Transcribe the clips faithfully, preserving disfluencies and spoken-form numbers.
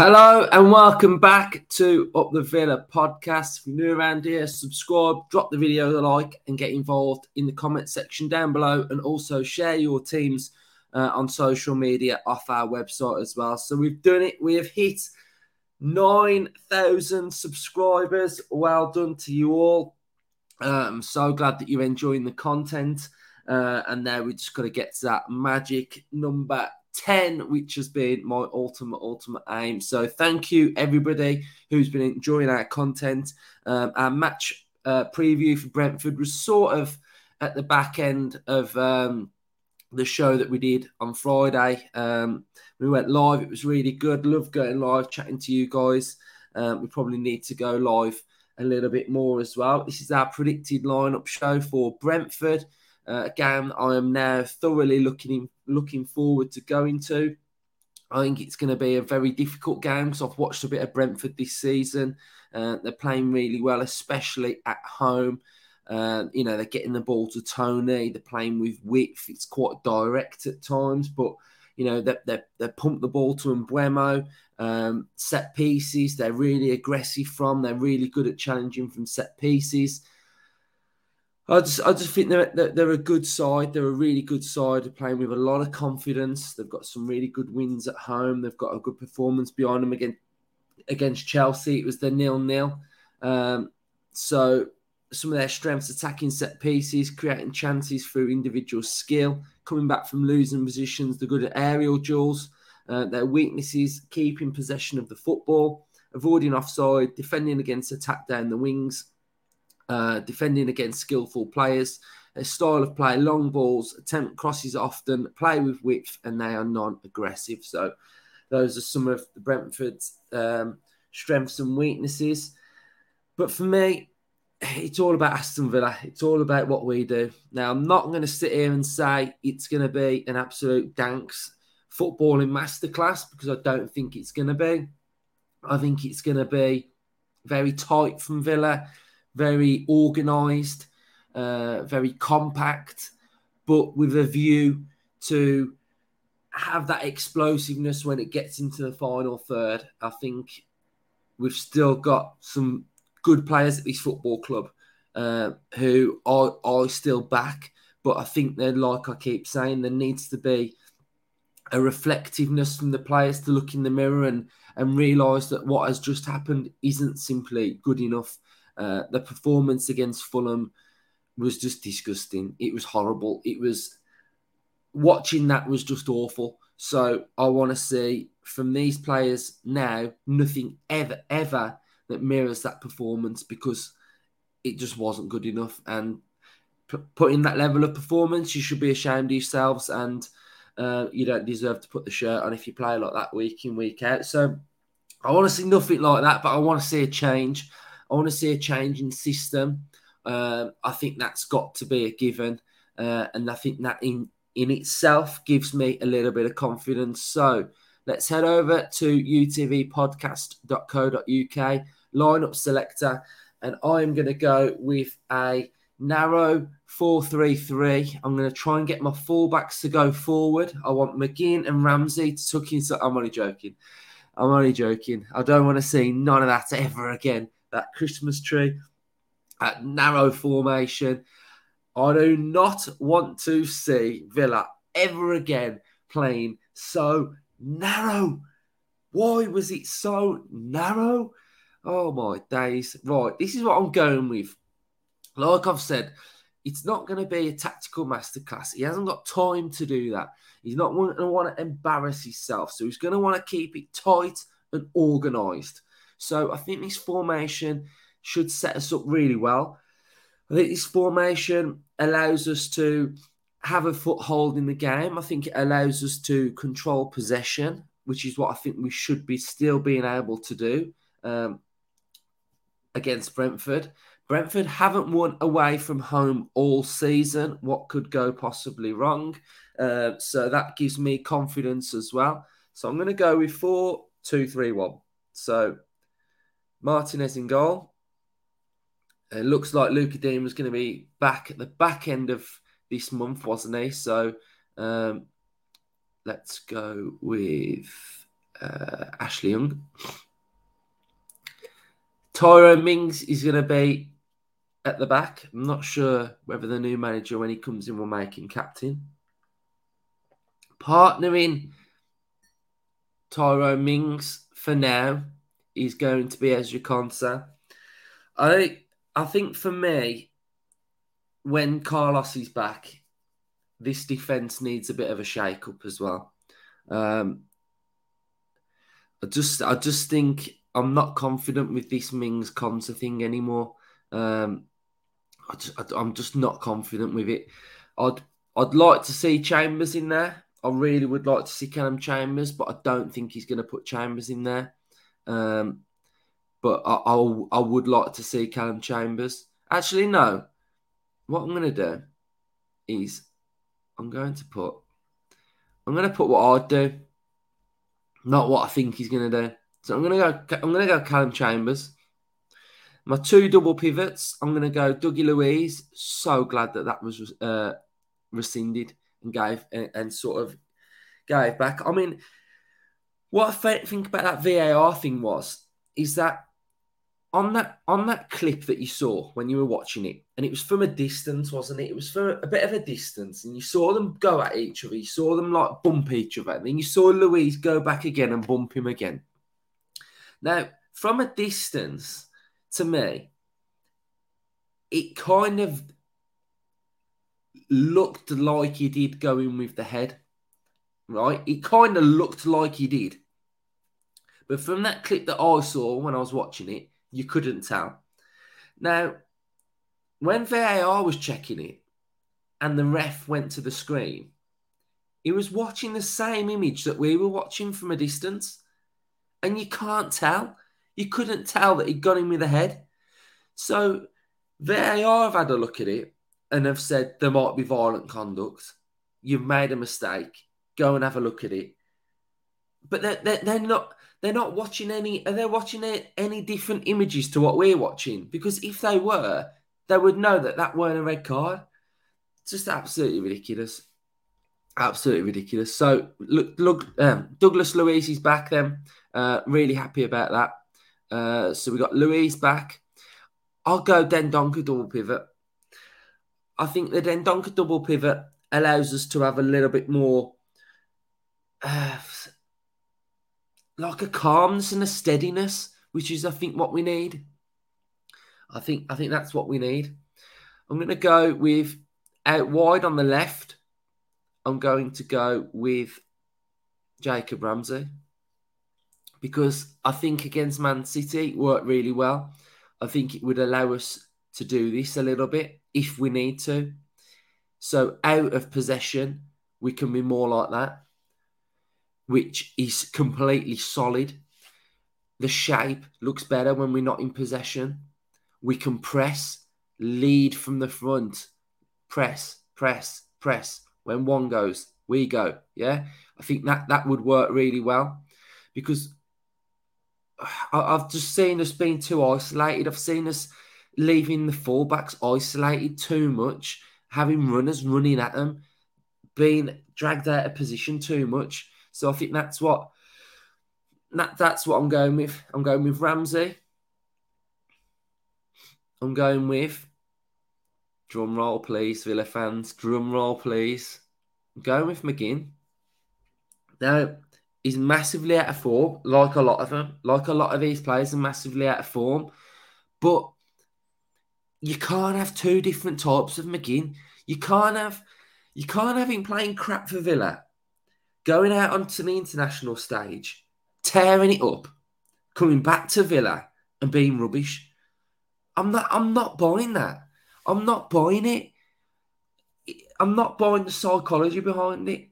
Hello and welcome back to Up the Villa podcast. If you're new around here, subscribe, drop the video a like and get involved in the comment section down below, and also share your teams uh, on social media off our website as well. So we've done it. We have hit nine thousand subscribers. Well done to you all. Uh, I'm so glad that you're enjoying the content. Uh, and now we're just going to get to that magic number ten, which has been my ultimate, ultimate aim. So thank you, everybody who's been enjoying our content. Um, our match uh, preview for Brentford was sort of at the back end of um, the show that we did on Friday. Um, we went live. It was really good. Love going live, chatting to you guys. Um, we probably need to go live a little bit more as well. This is our predicted lineup show for Brentford. Uh, again, I am now thoroughly looking in, looking forward to going to. I think it's going to be a very difficult game because I've watched a bit of Brentford this season. Uh, they're playing really well, especially at home. Uh, you know, they're getting the ball to Tony. They're playing with width. It's quite direct at times, but, you know, they they, they pump the ball to Mbeumo. Um, set pieces, they're really aggressive from. They're really good at challenging from set pieces. I just, I just think they're, they're a good side. They're a really good side. They're playing with a lot of confidence. They've got some really good wins at home. They've got a good performance behind them against, against Chelsea. It was the nil-nil. Um, so some of their strengths, attacking set pieces, creating chances through individual skill, coming back from losing positions. They're good at aerial duels. Uh, their weaknesses, keeping possession of the football, avoiding offside, defending against attack down the wings. Uh, defending against skillful players, a style of play, long balls, attempt crosses often, play with width, and they are non-aggressive. So those are some of the Brentford's um, strengths and weaknesses. But for me, it's all about Aston Villa. It's all about what we do. Now, I'm not going to sit here and say it's going to be an absolute Danks footballing masterclass, because I don't think it's going to be. I think it's going to be very tight from Villa. Very organised, uh, very compact, but with a view to have that explosiveness when it gets into the final third. I think we've still got some good players at this football club uh, who are, are still back, but I think they're, like I keep saying, there needs to be a reflectiveness from the players to look in the mirror and, and realise that what has just happened isn't simply good enough. Uh, the performance against Fulham was just disgusting. It was horrible. It was watching that was just awful. So I want to see from these players now nothing ever, ever that mirrors that performance, because it just wasn't good enough. And p- putting that level of performance, you should be ashamed of yourselves, and uh, you don't deserve to put the shirt on if you play like that week in, week out. So I want to see nothing like that, but I want to see a change. I want to see a change in system. Uh, I think that's got to be a given. Uh, and I think that in, in itself gives me a little bit of confidence. So let's head over to u t v podcast dot co dot u k, lineup selector. And I'm going to go with a narrow four three three. I'm going to try and get my fullbacks to go forward. I want McGinn and Ramsey to tuck in. So I'm only joking. I'm only joking. I don't want to see none of that ever again. That Christmas tree, that narrow formation. I do not want to see Villa ever again playing so narrow. Why was it so narrow? Oh, my days. Right, this is what I'm going with. Like I've said, it's not going to be a tactical masterclass. He hasn't got time to do that. He's not going to want to embarrass himself, so he's going to want to keep it tight and organised. So I think this formation should set us up really well. I think this formation allows us to have a foothold in the game. I think it allows us to control possession, which is what I think we should be still being able to do um, against Brentford. Brentford haven't won away from home all season. What could go possibly wrong? Uh, so that gives me confidence as well. So I'm going to go with four two three one. So Martinez in goal. It looks like Luka Dean was going to be back at the back end of this month, wasn't he? So um, let's go with uh, Ashley Young. Tyrone Mings is going to be at the back. I'm not sure whether the new manager, when he comes in, will make him captain. Partnering Tyrone Mings for now is going to be Ezra Consa. I, I think for me, when Carlos is back, this defence needs a bit of a shake-up as well. Um, I just I just think I'm not confident with this Mings-Consa thing anymore. Um, I just, I, I'm just not confident with it. I'd I'd like to see Chambers in there. I really would like to see Callum Chambers, but I don't think he's going to put Chambers in there. Um, but I I'll, I would like to see Callum Chambers. Actually, no. What I'm going to do is I'm going to put I'm going to put what I'd do, not what I think he's going to do. So I'm going to go I'm going to go Callum Chambers. My two double pivots, I'm going to go Dougie Luiz. So glad that that was uh, rescinded and gave and, and sort of gave back. I mean, what I think about that V A R thing was is that on that on that clip that you saw when you were watching it, and it was from a distance, wasn't it? It was from a bit of a distance, and you saw them go at each other. You saw them like bump each other, and then you saw Luiz go back again and bump him again. Now, from a distance, to me, it kind of looked like he did go in with the head, right? It kind of looked like he did. But from that clip that I saw when I was watching it, you couldn't tell. Now, when V A R was checking it and the ref went to the screen, he was watching the same image that we were watching from a distance, and you can't tell. You couldn't tell that he got him with the head. So V A R have had a look at it and have said there might be violent conduct. You've made a mistake. Go and have a look at it. But they're, they're, they're not they're not watching any... Are they watching any different images to what we're watching? Because if they were, they would know that that weren't a red card. It's just absolutely ridiculous. Absolutely ridiculous. So look, look um, Douglas Luiz is back then. Uh, really happy about that. Uh, so we got Luiz back. I'll go Dendonka double pivot. I think the Dendonka double pivot allows us to have a little bit more uh, like a calmness and a steadiness, which is, I think, what we need. I think I think that's what we need. I'm going to go with out wide on the left. I'm going to go with Jacob Ramsey, because I think against Man City, it worked really well. I think it would allow us to do this a little bit if we need to. So out of possession, we can be more like that, which is completely solid. The shape looks better when we're not in possession. We can press, lead from the front, press, press, press. When one goes, we go. Yeah, I think that, that would work really well, because I've just seen us being too isolated. I've seen us leaving the fullbacks isolated too much, having runners running at them, being dragged out of position too much. So I think that's what that, that's what I'm going with. I'm going with Ramsey. I'm going with drum roll, please, Villa fans. Drum roll, please. I'm going with McGinn. Now, he's massively out of form, like a lot of them. Like a lot of these players are massively out of form. But you can't have two different types of McGinn. You can't have you can't have him playing crap for Villa, going out onto the international stage, tearing it up, coming back to Villa and being rubbish. I'm not I'm not buying that. I'm not buying it. I'm not buying the psychology behind it.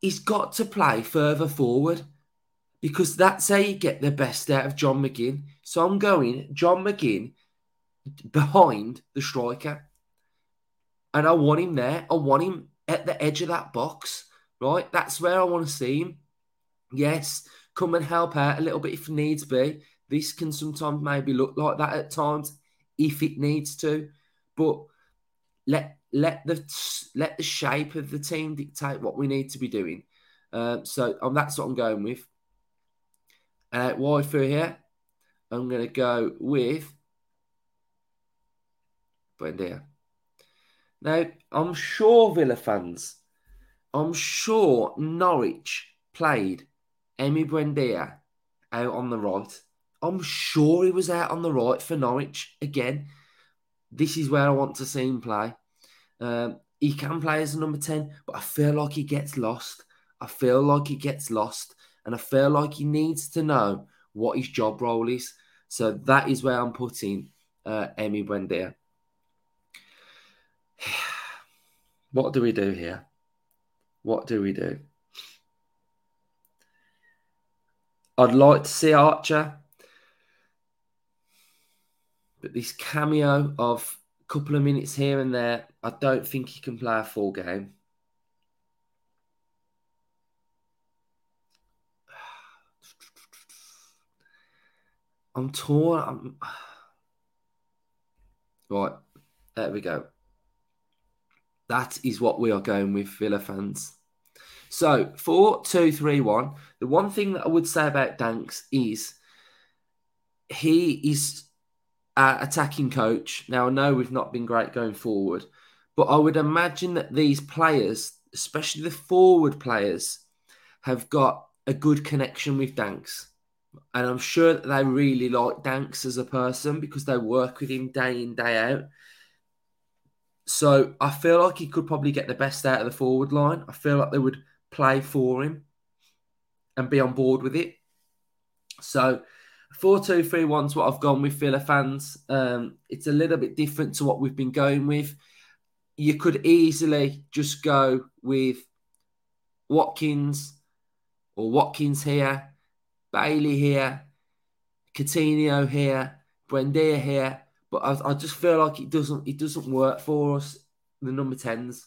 He's got to play further forward, because that's how you get the best out of John McGinn. So I'm going John McGinn behind the striker. And I want him there. I want him at the edge of that box, right? That's where I want to see him. Yes, come and help out a little bit if needs be. This can sometimes maybe look like that at times if it needs to. But let... Let the let the shape of the team dictate what we need to be doing. Uh, so um, that's what I'm going with. Uh, wide through here, I'm going to go with Buendia. Now, I'm sure Villa fans, I'm sure Norwich played Emi Buendia out on the right. I'm sure he was out on the right for Norwich again. This is where I want to see him play. Um, he can play as a number ten, but I feel like he gets lost. I feel like he gets lost, and I feel like he needs to know what his job role is. So that is where I'm putting uh, Emi Buendia. What do we do here? What do we do? I'd like to see Archer. But this cameo of a couple of minutes here and there, I don't think he can play a full game. I'm torn. I'm... Right, there we go. That is what we are going with, Villa fans. So, four two three one. The one thing that I would say about Danks is he is... Uh, attacking coach. Now, I know we've not been great going forward, but I would imagine that these players, especially the forward players, have got a good connection with Danks. And I'm sure that they really like Danks as a person because they work with him day in, day out. So I feel like he could probably get the best out of the forward line. I feel like they would play for him and be on board with it. So four two three one is what I've gone with, Villa fans. Um, it's a little bit different to what we've been going with. You could easily just go with Watkins or Watkins here, Bailey here, Coutinho here, Buendia here. But I, I just feel like it doesn't it doesn't work for us, the number tens.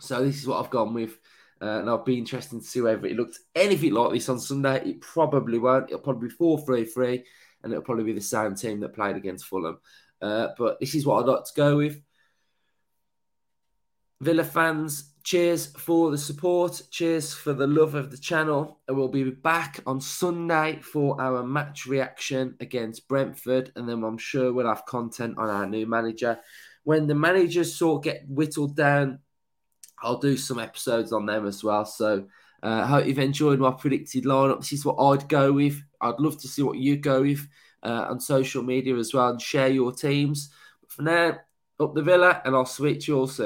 So this is what I've gone with. Uh, and I'll be interested to see whether it looks anything like this on Sunday. It probably won't. It'll probably be four three three, and it'll probably be the same team that played against Fulham. Uh, but this is what I'd like to go with. Villa fans, cheers for the support. Cheers for the love of the channel. And we'll be back on Sunday for our match reaction against Brentford. And then I'm sure we'll have content on our new manager. When the managers sort of get whittled down, I'll do some episodes on them as well. So I uh, hope you've enjoyed my predicted lineup. This is what I'd go with. I'd love to see what you go with uh, on social media as well and share your teams. But for now, up the Villa, and I'll speak to you all soon.